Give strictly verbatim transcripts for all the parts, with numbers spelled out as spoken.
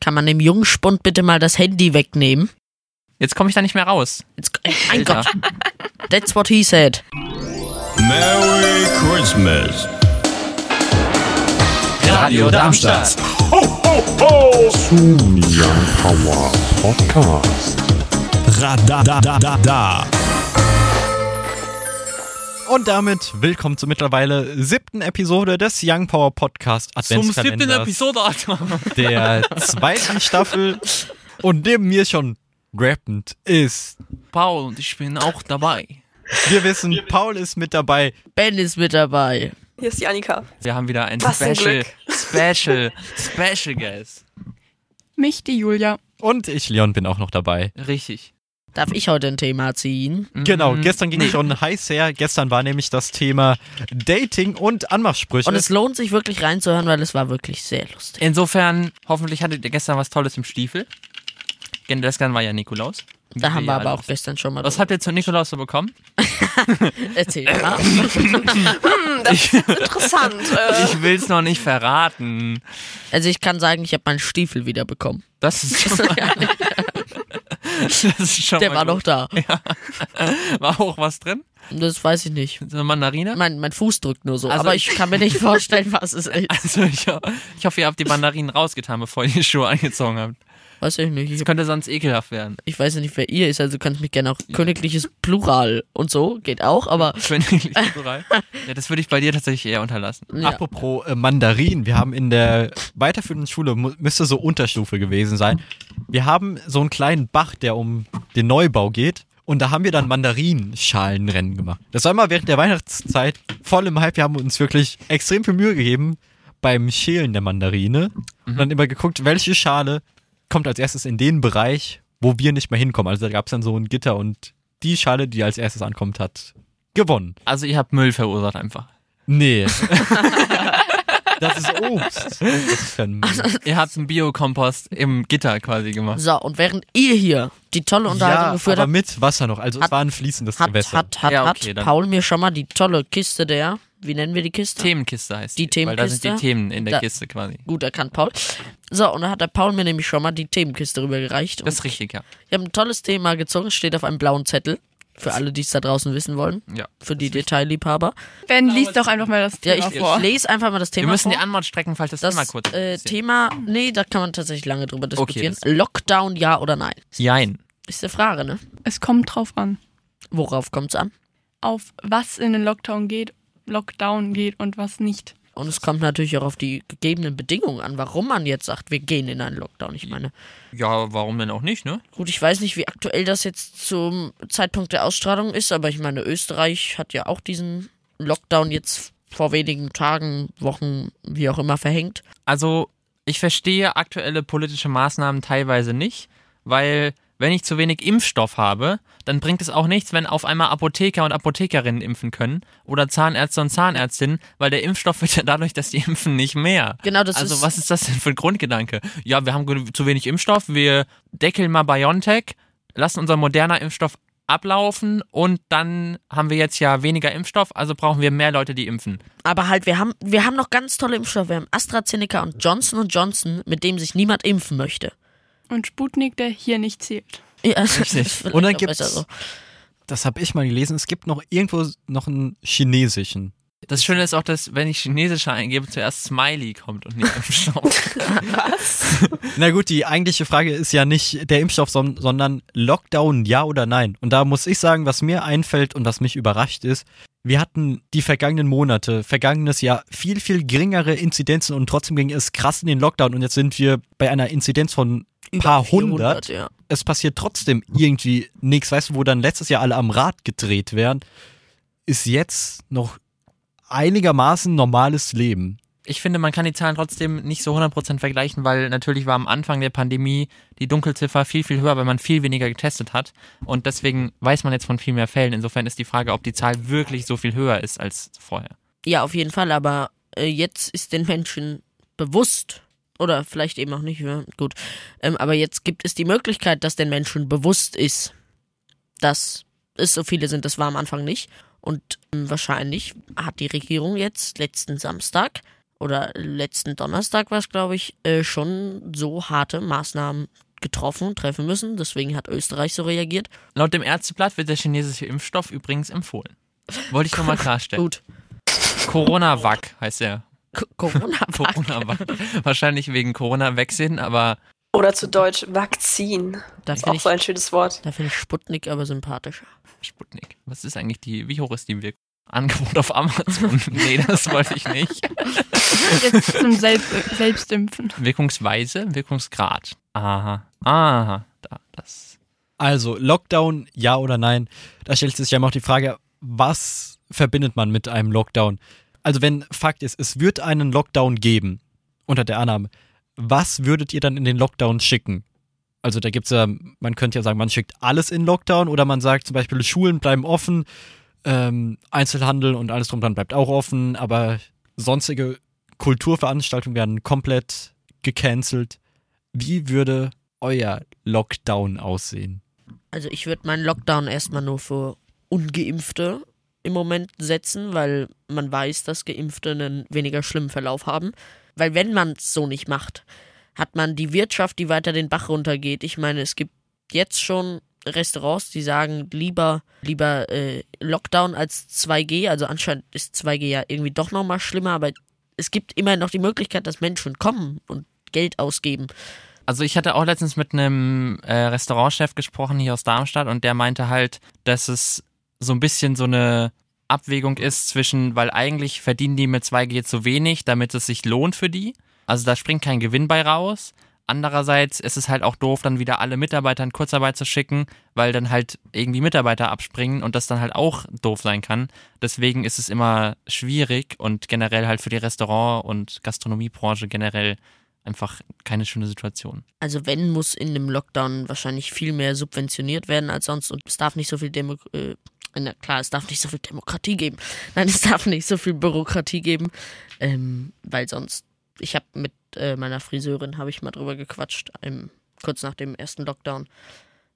Kann man dem Jungspund bitte mal das Handy wegnehmen? Jetzt komme ich da nicht mehr raus. Jetzt, mein Gott. That's what he said. Merry Christmas. Radio Darmstadt. Ho, ho, ho. Zu YoungPower Podcast. Radadadadada. Und damit willkommen zur mittlerweile siebten Episode des YoungPower Podcast Adventskalenders. Zum siebten Episode, Alter. Der zweiten Staffel. Und neben mir schon rappend ist Paul und ich bin auch dabei. Wir wissen, Paul ist mit dabei. Ben ist mit dabei. Hier ist die Annika. Wir haben wieder ein Was Special, ein Special, Special Guest. Mich, die Julia. Und ich, Leon, bin auch noch dabei. Richtig. Darf ich heute ein Thema ziehen? Genau, gestern ging nee. schon heiß her. Gestern war nämlich das Thema Dating und Anmachsprüche. Und es lohnt sich wirklich reinzuhören, weil es war wirklich sehr lustig. Insofern, hoffentlich hattet ihr gestern was Tolles im Stiefel. Gestern war ja Nikolaus. Da haben wir aber auch gestern schon mal... Was habt ihr zu Nikolaus so bekommen? Erzähl mal. Das ist interessant. Ich will es noch nicht verraten. Also ich kann sagen, ich habe meinen Stiefel wieder bekommen. Das ist schon mal... Das ist schon der mal war gut. Noch da. Ja. War auch was drin? Das weiß ich nicht. So eine Mandarine? Mein, mein Fuß drückt nur so, also aber ich kann mir nicht vorstellen, was es ist. Also ich, ich hoffe, ihr habt die Mandarinen rausgetan, bevor ihr die Schuhe angezogen habt. Weiß ich nicht. Das könnte sonst ekelhaft werden. Ich weiß ja nicht, wer ihr ist, also kannst mich gerne auch ja. königliches Plural und so, geht auch, aber... Königliches Plural? Ja, das würde ich bei dir tatsächlich eher unterlassen. Ja. Apropos äh, Mandarin, wir haben in der weiterführenden Schule, müsste so Unterstufe gewesen sein, wir haben so einen kleinen Bach, der um den Neubau geht und da haben wir dann Mandarinenschalenrennen gemacht. Das war immer während der Weihnachtszeit voll im Hype, wir haben uns wirklich extrem viel Mühe gegeben beim Schälen der Mandarine mhm. und dann immer geguckt, welche Schale... kommt als erstes in den Bereich, wo wir nicht mehr hinkommen. Also da gab es dann so ein Gitter und die Schale, die als erstes ankommt, hat gewonnen. Also ihr habt Müll verursacht einfach? Nee. Das ist Obst. Das ist ein Müll. Ihr habt einen Biokompost im Gitter quasi gemacht. So, und während ihr hier die tolle Unterhaltung ja, geführt habt... Ja, aber mit Wasser noch. Also hat, es war ein fließendes hat, Gewässer. Hat, hat, ja, okay, hat dann. Paul mir schon mal die tolle Kiste der... Wie nennen wir die Kiste? Themenkiste heißt die. Die Themenkiste. Weil da sind die Themen in der da, Kiste quasi. Gut, erkannt Paul. So, und da hat der Paul mir nämlich schon mal die Themenkiste rübergereicht. Das ist richtig, ja. Ich habe ein tolles Thema gezogen, steht auf einem blauen Zettel. Für alle, die es da draußen wissen wollen. Ja. Für die Detailliebhaber. Ben, liest doch einfach mal das Thema ja, ich, vor. Ich lese einfach mal das Thema vor. Wir müssen vor. Die Antwort strecken, falls das, das Thema kurz Das äh, Thema, nee, da kann man tatsächlich lange drüber diskutieren. Okay, Lockdown, ja oder nein? Jein. Ist die Frage, ne? Es kommt drauf an. Worauf kommt's an? Auf was in den Lockdown geht. Lockdown geht und was nicht. Und es kommt natürlich auch auf die gegebenen Bedingungen an, warum man jetzt sagt, wir gehen in einen Lockdown. Ich meine... Ja, warum denn auch nicht, ne? Gut, ich weiß nicht, wie aktuell das jetzt zum Zeitpunkt der Ausstrahlung ist, aber ich meine, Österreich hat ja auch diesen Lockdown jetzt vor wenigen Tagen, Wochen, wie auch immer, verhängt. Also, ich verstehe aktuelle politische Maßnahmen teilweise nicht, weil... Wenn ich zu wenig Impfstoff habe, dann bringt es auch nichts, wenn auf einmal Apotheker und Apothekerinnen impfen können oder Zahnärzte und Zahnärztinnen, weil der Impfstoff wird ja dadurch, dass die impfen, nicht mehr. Genau, das also ist was ist das denn für ein Grundgedanke? Ja, wir haben zu wenig Impfstoff, wir deckeln mal BioNTech, lassen unseren moderner Impfstoff ablaufen und dann haben wir jetzt ja weniger Impfstoff, also brauchen wir mehr Leute, die impfen. Aber halt, wir haben, wir haben noch ganz tolle Impfstoffe, wir haben AstraZeneca und Johnson und Johnson, mit dem sich niemand impfen möchte. Und Sputnik, der hier nicht zählt. Ja, richtig. Und dann gibt es, das habe ich mal gelesen, es gibt noch irgendwo noch einen chinesischen. Das Schöne ist auch, dass, wenn ich chinesische eingebe, zuerst Smiley kommt und nicht Impfstoff. Was? Na gut, die eigentliche Frage ist ja nicht der Impfstoff, sondern Lockdown, ja oder nein. Und da muss ich sagen, was mir einfällt und was mich überrascht ist, wir hatten die vergangenen Monate, vergangenes Jahr viel, viel geringere Inzidenzen und trotzdem ging es krass in den Lockdown und jetzt sind wir bei einer Inzidenz von ein paar hundert, ja. Es passiert trotzdem irgendwie nichts, weißt du, wo dann letztes Jahr alle am Rad gedreht werden, ist jetzt noch einigermaßen normales Leben. Ich finde, man kann die Zahlen trotzdem nicht so hundert Prozent vergleichen, weil natürlich war am Anfang der Pandemie die Dunkelziffer viel, viel höher, weil man viel weniger getestet hat und deswegen weiß man jetzt von viel mehr Fällen. Insofern ist die Frage, ob die Zahl wirklich so viel höher ist als vorher. Ja, auf jeden Fall, aber jetzt ist den Menschen bewusst, oder vielleicht eben auch nicht, ja, gut. Ähm, aber jetzt gibt es die Möglichkeit, dass den Menschen bewusst ist, dass es so viele sind. Das war am Anfang nicht. Und ähm, wahrscheinlich hat die Regierung jetzt letzten Samstag oder letzten Donnerstag war es, glaube ich, äh, schon so harte Maßnahmen getroffen, treffen müssen. Deswegen hat Österreich so reagiert. Laut dem Ärzteblatt wird der chinesische Impfstoff übrigens empfohlen. Wollte ich nochmal klarstellen. Gut. Corona-Vac heißt er. K- Corona-Vac. Corona-Vac. Wahrscheinlich wegen Corona-Vaccin, aber... Oder zu Deutsch Vakzin. Da ist auch ich, so ein schönes Wort. Da finde ich Sputnik aber sympathischer. Sputnik. Was ist eigentlich die... Wie hoch ist die Wirkung? Angebot auf Amazon. Nee, das wollte ich nicht. Jetzt zum Selbst, Selbstimpfen. Wirkungsweise, Wirkungsgrad. Aha, aha, da, das. Also, Lockdown, ja oder nein? Da stellt sich ja immer auch die Frage, was verbindet man mit einem Lockdown? Also, wenn Fakt ist, es wird einen Lockdown geben, unter der Annahme, was würdet ihr dann in den Lockdown schicken? Also, da gibt es ja, man könnte ja sagen, man schickt alles in Lockdown oder man sagt zum Beispiel, Schulen bleiben offen, Ähm, Einzelhandel und alles drum dran bleibt auch offen, aber sonstige Kulturveranstaltungen werden komplett gecancelt. Wie würde euer Lockdown aussehen? Also ich würde meinen Lockdown erstmal nur für Ungeimpfte im Moment setzen, weil man weiß, dass Geimpfte einen weniger schlimmen Verlauf haben. Weil wenn man es so nicht macht, hat man die Wirtschaft, die weiter den Bach runtergeht. Ich meine, es gibt jetzt schon Restaurants, die sagen, lieber, lieber äh, Lockdown als zwei G. Also anscheinend ist zwei G ja irgendwie doch nochmal schlimmer, aber es gibt immerhin noch die Möglichkeit, dass Menschen kommen und Geld ausgeben. Also ich hatte auch letztens mit einem äh, Restaurantchef gesprochen hier aus Darmstadt und der meinte halt, dass es so ein bisschen so eine Abwägung ist zwischen, weil eigentlich verdienen die mit zwei G zu wenig, damit es sich lohnt für die. Also da springt kein Gewinn bei raus. Andererseits ist es halt auch doof, dann wieder alle Mitarbeiter in Kurzarbeit zu schicken, weil dann halt irgendwie Mitarbeiter abspringen und das dann halt auch doof sein kann. Deswegen ist es immer schwierig und generell halt für die Restaurant- und Gastronomiebranche generell einfach keine schöne Situation. Also wenn, muss in dem Lockdown wahrscheinlich viel mehr subventioniert werden als sonst und es darf nicht so viel Demo- äh, na klar, es darf nicht so viel Demokratie geben. Nein, es darf nicht so viel Bürokratie geben, ähm, weil sonst, ich habe mit Äh, meiner Friseurin habe ich mal drüber gequatscht, ähm, kurz nach dem ersten Lockdown.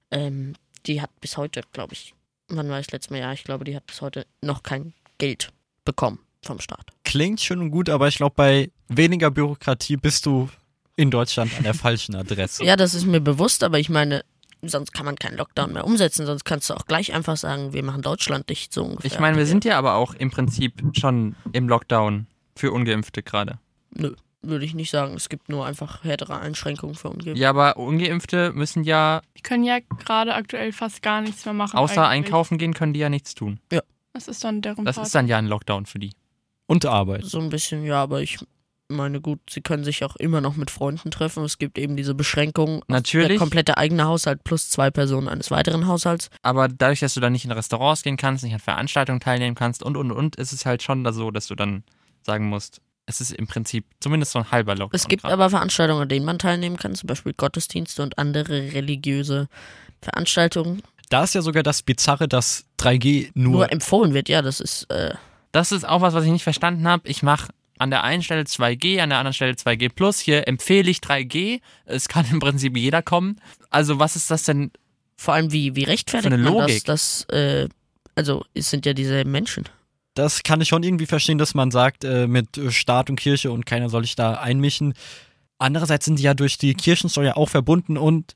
Ähm, die hat bis heute, glaube ich, wann war ich letztes Mal? Ja, ich glaube, die hat bis heute noch kein Geld bekommen vom Staat. Klingt schön und gut, aber ich glaube, bei weniger Bürokratie bist du in Deutschland an der falschen Adresse. Ja, das ist mir bewusst, aber ich meine, sonst kann man keinen Lockdown mehr umsetzen, sonst kannst du auch gleich einfach sagen, wir machen Deutschland dicht, so ungefähr. Ich meine, wir sind ja aber auch im Prinzip schon im Lockdown für Ungeimpfte gerade. Nö. Würde ich nicht sagen. Es gibt nur einfach härtere Einschränkungen für Ungeimpfte. Ja, aber Ungeimpfte müssen ja... Die können ja gerade aktuell fast gar nichts mehr machen. Außer eigentlich einkaufen gehen können die ja nichts tun. Ja. Das ist dann deren Das Part. Ist dann ja ein Lockdown für die. Und Arbeit. So ein bisschen, ja, aber ich meine, gut, sie können sich auch immer noch mit Freunden treffen. Es gibt eben diese Beschränkung. Natürlich. Der komplette eigene Haushalt plus zwei Personen eines weiteren Haushalts. Aber dadurch, dass du dann nicht in Restaurants gehen kannst, nicht an Veranstaltungen teilnehmen kannst und, und, und, ist es halt schon so, dass du dann sagen musst... Es ist im Prinzip zumindest so ein halber Lockdown. Es gibt aber Veranstaltungen, an denen man teilnehmen kann, zum Beispiel Gottesdienste und andere religiöse Veranstaltungen. Da ist ja sogar das Bizarre, dass drei G nur... Nur empfohlen wird, ja, das ist... Äh das ist auch was, was ich nicht verstanden habe. Ich mache an der einen Stelle zwei G, an der anderen Stelle zwei G plus. Hier empfehle ich drei G. Es kann im Prinzip jeder kommen. Also was ist das denn... Vor allem, wie, wie rechtfertigt man das? Dass, äh, also es sind ja dieselben Menschen. Das kann ich schon irgendwie verstehen, dass man sagt, äh, mit Staat und Kirche und keiner soll sich da einmischen. Andererseits sind die ja durch die Kirchensteuer auch verbunden und...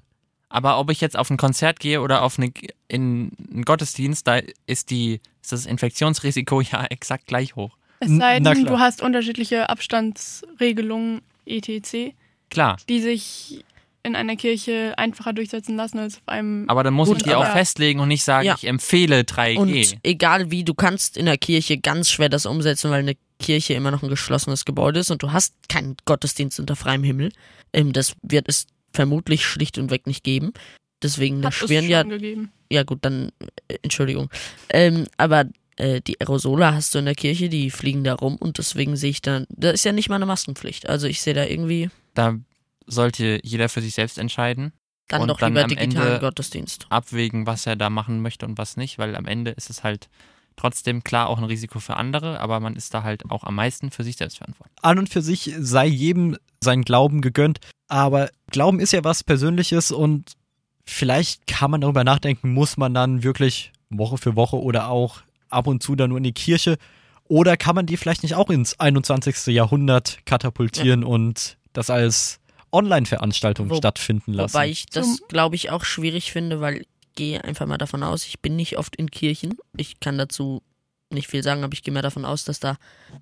Aber ob ich jetzt auf ein Konzert gehe oder auf eine, in einen Gottesdienst, da ist, die, ist das Infektionsrisiko ja exakt gleich hoch. Es sei denn, du hast unterschiedliche Abstandsregelungen, et cetera. Klar. Die sich in einer Kirche einfacher durchsetzen lassen als auf einem... Aber dann muss Gut, ich die auch festlegen und nicht sagen, ja. Ich empfehle drei G. Und egal wie, du kannst in der Kirche ganz schwer das umsetzen, weil eine Kirche immer noch ein geschlossenes Gebäude ist und du hast keinen Gottesdienst unter freiem Himmel. Das wird es vermutlich schlicht und weg nicht geben. Deswegen Hat schwirren es schon ja... gegeben. Ja gut, dann... Entschuldigung. Ähm, aber... Die Aerosole hast du in der Kirche, die fliegen da rum und deswegen sehe ich dann, da ist ja nicht mal eine Maskenpflicht. Also ich sehe da irgendwie... Da sollte jeder für sich selbst entscheiden. Dann und doch dann lieber am digitalen Ende Gottesdienst. Abwägen, was er da machen möchte und was nicht, weil am Ende ist es halt trotzdem klar auch ein Risiko für andere, aber man ist da halt auch am meisten für sich selbst verantwortlich. An und für sich sei jedem sein Glauben gegönnt, aber Glauben ist ja was Persönliches und vielleicht kann man darüber nachdenken, muss man dann wirklich Woche für Woche oder auch ab und zu dann nur in die Kirche Oder kann man die vielleicht nicht auch ins einundzwanzigste. Jahrhundert katapultieren ja. und das als Online-Veranstaltung Wo, stattfinden lassen? Wobei ich das, glaube ich, auch schwierig finde, weil ich gehe einfach mal davon aus, ich bin nicht oft in Kirchen. Ich kann dazu nicht viel sagen, aber ich gehe mal davon aus, dass da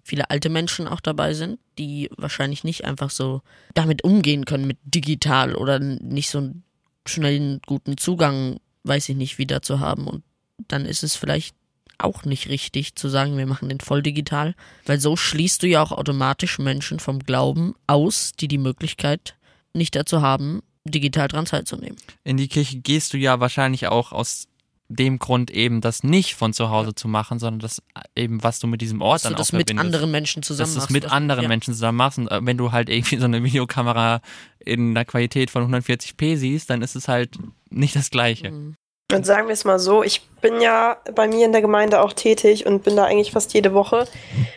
viele alte Menschen auch dabei sind, die wahrscheinlich nicht einfach so damit umgehen können mit digital oder nicht so einen schnellen, guten Zugang, weiß ich nicht, wieder zu haben. Und dann ist es vielleicht auch nicht richtig zu sagen, wir machen den voll digital, weil so schließt du ja auch automatisch Menschen vom Glauben aus, die die Möglichkeit nicht dazu haben, digital dran teilzunehmen. In die Kirche gehst du ja wahrscheinlich auch aus dem Grund eben, das nicht von zu Hause zu machen, sondern das eben, was du mit diesem Ort dass dann auch das verbindest. Dass du das mit anderen Menschen zusammen machst. Dass du es mit anderen ja. Menschen zusammen machst. Und wenn du halt irgendwie so eine Videokamera in einer Qualität von hundertvierzig p siehst, dann ist es halt nicht das Gleiche. Mhm. Und sagen wir es mal so, ich bin ja bei mir in der Gemeinde auch tätig und bin da eigentlich fast jede Woche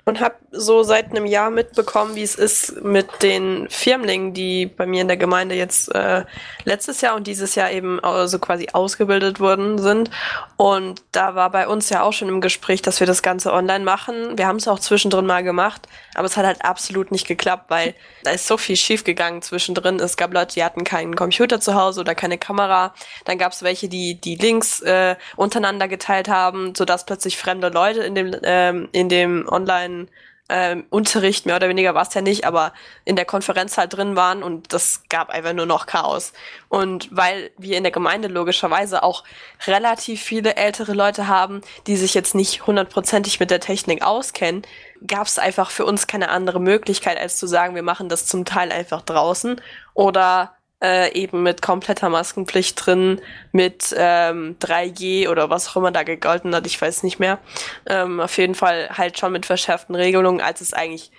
und habe so seit einem Jahr mitbekommen, wie es ist mit den Firmlingen, die bei mir in der Gemeinde jetzt äh, letztes Jahr und dieses Jahr eben also quasi ausgebildet worden sind. Und da war bei uns ja auch schon im Gespräch, dass wir das Ganze online machen. Wir haben es auch zwischendrin mal gemacht, aber es hat halt absolut nicht geklappt, weil da ist so viel schief gegangen zwischendrin. Es gab Leute, die hatten keinen Computer zu Hause oder keine Kamera. Dann gab es welche, die die Links äh, untereinander geteilt haben, sodass plötzlich fremde Leute in dem ähm, in dem Online-Unterricht, ähm, mehr oder weniger war es ja nicht, aber in der Konferenz halt drin waren und das gab einfach nur noch Chaos. Und weil wir in der Gemeinde logischerweise auch relativ viele ältere Leute haben, die sich jetzt nicht hundertprozentig mit der Technik auskennen, gab es einfach für uns keine andere Möglichkeit, als zu sagen, wir machen das zum Teil einfach draußen oder Äh, eben mit kompletter Maskenpflicht drin, mit ähm, drei G oder was auch immer da gegolten hat, ich weiß nicht mehr. Ähm, auf jeden Fall halt schon mit verschärften Regelungen, als es eigentlich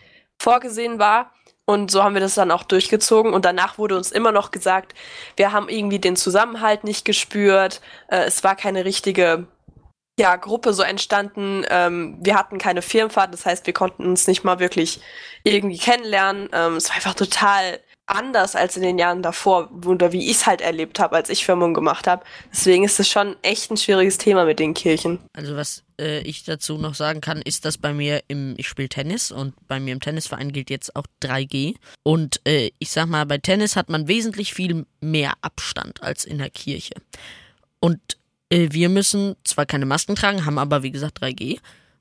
vorgesehen war. Und so haben wir das dann auch durchgezogen. Und danach wurde uns immer noch gesagt, wir haben irgendwie den Zusammenhalt nicht gespürt. Äh, es war keine richtige ja, Gruppe so entstanden. Ähm, wir hatten keine Firmenfahrt, das heißt, wir konnten uns nicht mal wirklich irgendwie kennenlernen. Ähm, es war einfach total anders als in den Jahren davor oder wie ich es halt erlebt habe, als ich Firmung gemacht habe. Deswegen ist es schon echt ein schwieriges Thema mit den Kirchen. Also was äh, ich dazu noch sagen kann, ist, dass bei mir im, ich spiele Tennis und bei mir im Tennisverein gilt jetzt auch drei G. Und äh, ich sag mal, bei Tennis hat man wesentlich viel mehr Abstand als in der Kirche. Und äh, wir müssen zwar keine Masken tragen, haben aber wie gesagt drei G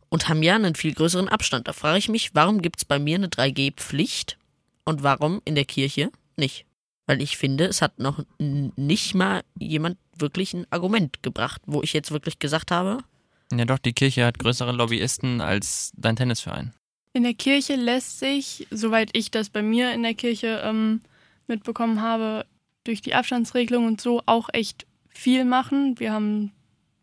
und haben ja einen viel größeren Abstand. Da frage ich mich, warum gibt es bei mir eine drei G Pflicht? Und warum in der Kirche nicht? Weil ich finde, es hat noch n- nicht mal jemand wirklich ein Argument gebracht, wo ich jetzt wirklich gesagt habe. Ja doch, die Kirche hat größere Lobbyisten als dein Tennisverein. In der Kirche lässt sich, soweit ich das bei mir in der Kirche ähm, mitbekommen habe, durch die Abstandsregelung und so auch echt viel machen. Wir haben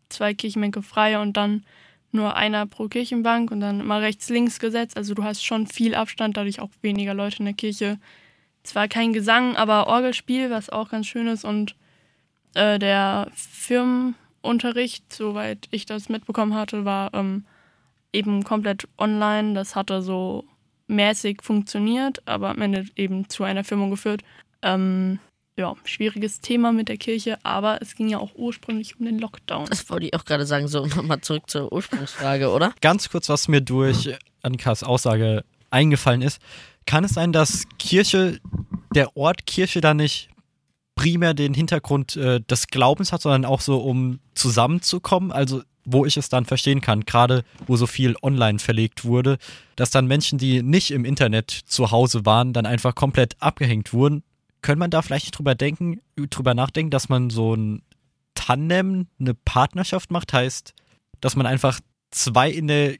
zwei Kirchenbänke frei und dann nur einer pro Kirchenbank und dann immer rechts-links gesetzt. Also du hast schon viel Abstand, dadurch auch weniger Leute in der Kirche. Zwar kein Gesang, aber Orgelspiel, was auch ganz schön ist. Und äh, der Firmenunterricht, soweit ich das mitbekommen hatte, war ähm, eben komplett online. Das hatte so mäßig funktioniert, aber am Ende eben zu einer Firmung geführt. Ähm, ja, schwieriges Thema mit der Kirche, aber es ging ja auch ursprünglich um den Lockdown. Das wollte ich auch gerade sagen, so nochmal zurück zur Ursprungsfrage, oder? Ganz kurz, was mir durch Ankas Aussage eingefallen ist. Kann es sein, dass Kirche, der Ort Kirche da nicht primär den Hintergrund äh, des Glaubens hat, sondern auch so, um zusammenzukommen? Also, wo ich es dann verstehen kann, gerade wo so viel online verlegt wurde, dass dann Menschen, die nicht im Internet zu Hause waren, dann einfach komplett abgehängt wurden. Könnte man da vielleicht nicht drüber denken, drüber nachdenken, dass man so ein Tandem, eine Partnerschaft macht, heißt, dass man einfach zwei in der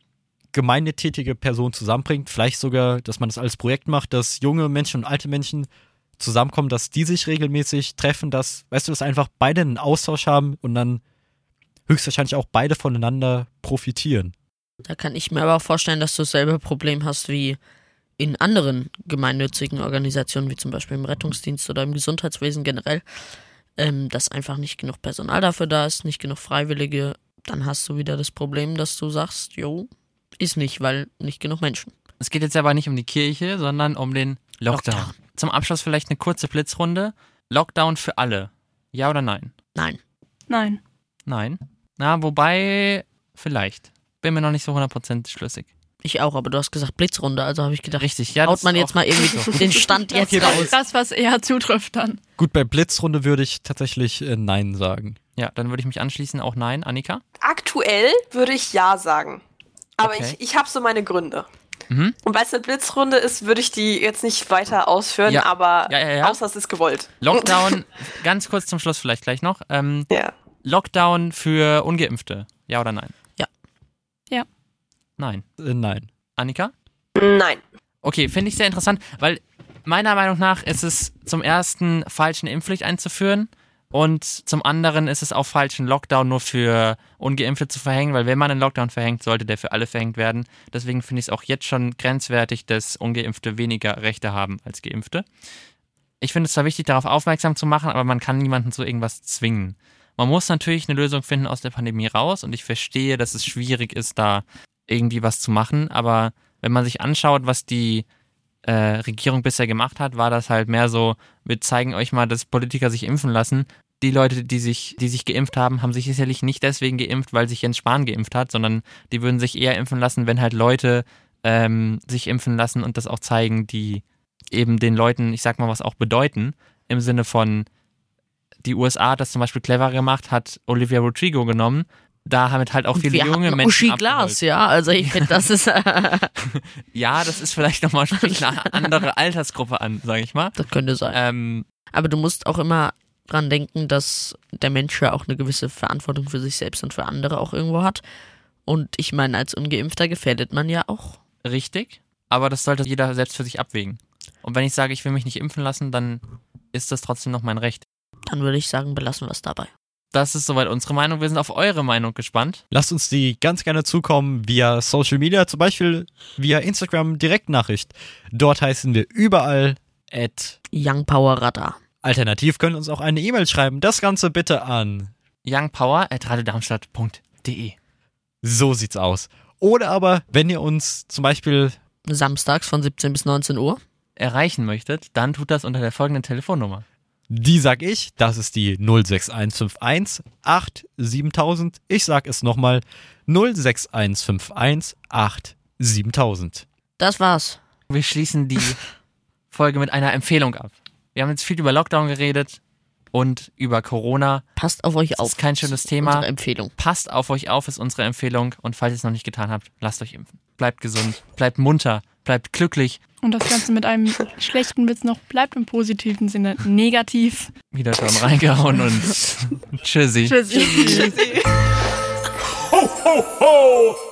Gemeinde tätige Personen zusammenbringt, vielleicht sogar, dass man das als Projekt macht, dass junge Menschen und alte Menschen zusammenkommen, dass die sich regelmäßig treffen, dass, weißt du, dass einfach beide einen Austausch haben und dann höchstwahrscheinlich auch beide voneinander profitieren. Da kann ich mir aber auch vorstellen, dass du dasselbe Problem hast wie in anderen gemeinnützigen Organisationen, wie zum Beispiel im Rettungsdienst oder im Gesundheitswesen generell, ähm, dass einfach nicht genug Personal dafür da ist, nicht genug Freiwillige, dann hast du wieder das Problem, dass du sagst, jo, ist nicht, weil nicht genug Menschen. Es geht jetzt aber nicht um die Kirche, sondern um den Lockdown. Lockdown. Zum Abschluss vielleicht eine kurze Blitzrunde. Lockdown für alle. Ja oder nein? Nein. Nein. Nein? Na, wobei, vielleicht. Bin mir noch nicht so hundert Prozent schlüssig. Ich auch, aber du hast gesagt Blitzrunde, also habe ich gedacht, richtig, ja, haut man jetzt mal irgendwie so den Stand jetzt okay, raus. Das, was eher zutrifft dann. Gut, bei Blitzrunde würde ich tatsächlich äh, Nein sagen. Ja, dann würde ich mich anschließen, auch Nein. Annika? Aktuell würde ich Ja sagen, aber okay. ich, ich habe so meine Gründe. Mhm. Und weil es eine Blitzrunde ist, würde ich die jetzt nicht weiter ausführen, ja. aber ja, ja, ja. außer es ist gewollt. Lockdown, ganz kurz zum Schluss vielleicht gleich noch. Ähm, ja. Lockdown für Ungeimpfte, ja oder nein? Ja. Ja. Nein. Äh, nein. Annika? Nein. Okay, finde ich sehr interessant, weil meiner Meinung nach ist es zum ersten falsch, eine Impfpflicht einzuführen. Und zum anderen ist es auch falsch, einen Lockdown nur für Ungeimpfte zu verhängen, weil wenn man einen Lockdown verhängt, sollte der für alle verhängt werden. Deswegen finde ich es auch jetzt schon grenzwertig, dass Ungeimpfte weniger Rechte haben als Geimpfte. Ich finde es zwar wichtig, darauf aufmerksam zu machen, aber man kann niemanden zu irgendwas zwingen. Man muss natürlich eine Lösung finden aus der Pandemie raus und ich verstehe, dass es schwierig ist, da irgendwie was zu machen, aber wenn man sich anschaut, was die Äh, Regierung bisher gemacht hat, war das halt mehr so, wir zeigen euch mal, dass Politiker sich impfen lassen. Die Leute, die sich, die sich geimpft haben, haben sich sicherlich nicht deswegen geimpft, weil sich Jens Spahn geimpft hat, sondern die würden sich eher impfen lassen, wenn halt Leute ähm, sich impfen lassen und das auch zeigen, die eben den Leuten, ich sag mal, was auch bedeuten, im Sinne von die U S A hat das zum Beispiel clever gemacht, hat Olivia Rodrigo genommen. Da haben halt auch und viele junge Menschen Uschi Glas, ja, also ich finde, das ist... ja, das ist vielleicht nochmal eine andere Altersgruppe an, sage ich mal. Das könnte sein. Ähm, Aber du musst auch immer dran denken, dass der Mensch ja auch eine gewisse Verantwortung für sich selbst und für andere auch irgendwo hat. Und ich meine, als Ungeimpfter gefährdet man ja auch. Richtig, aber das sollte jeder selbst für sich abwägen. Und wenn ich sage, ich will mich nicht impfen lassen, dann ist das trotzdem noch mein Recht. Dann würde ich sagen, belassen wir es dabei. Das ist soweit unsere Meinung. Wir sind auf eure Meinung gespannt. Lasst uns die ganz gerne zukommen via Social Media, zum Beispiel via Instagram Direktnachricht. Dort heißen wir überall at YoungPowerRadar. Alternativ könnt ihr uns auch eine E-Mail schreiben. Das Ganze bitte an youngpower at radiodarmstadt punkt de. So sieht's aus. Oder aber, wenn ihr uns zum Beispiel samstags von siebzehn bis neunzehn Uhr erreichen möchtet, dann tut das unter der folgenden Telefonnummer. Die sag ich, das ist die null sechs eins fünf eins acht siebentausend. Ich sag es nochmal, null sechs eins fünf eins acht siebentausend. Das war's. Wir schließen die Folge mit einer Empfehlung ab. Wir haben jetzt viel über Lockdown geredet und über Corona. Passt auf euch auf. Das ist kein schönes Thema. Unsere Empfehlung. Passt auf euch auf, ist unsere Empfehlung. Und falls ihr es noch nicht getan habt, lasst euch impfen. Bleibt gesund, bleibt munter, bleibt glücklich. Und das Ganze mit einem schlechten Witz noch, bleibt im positiven Sinne negativ. Wieder schon reingehauen und tschüssi. Tschüssi. Tschüssi. Ho, ho, ho.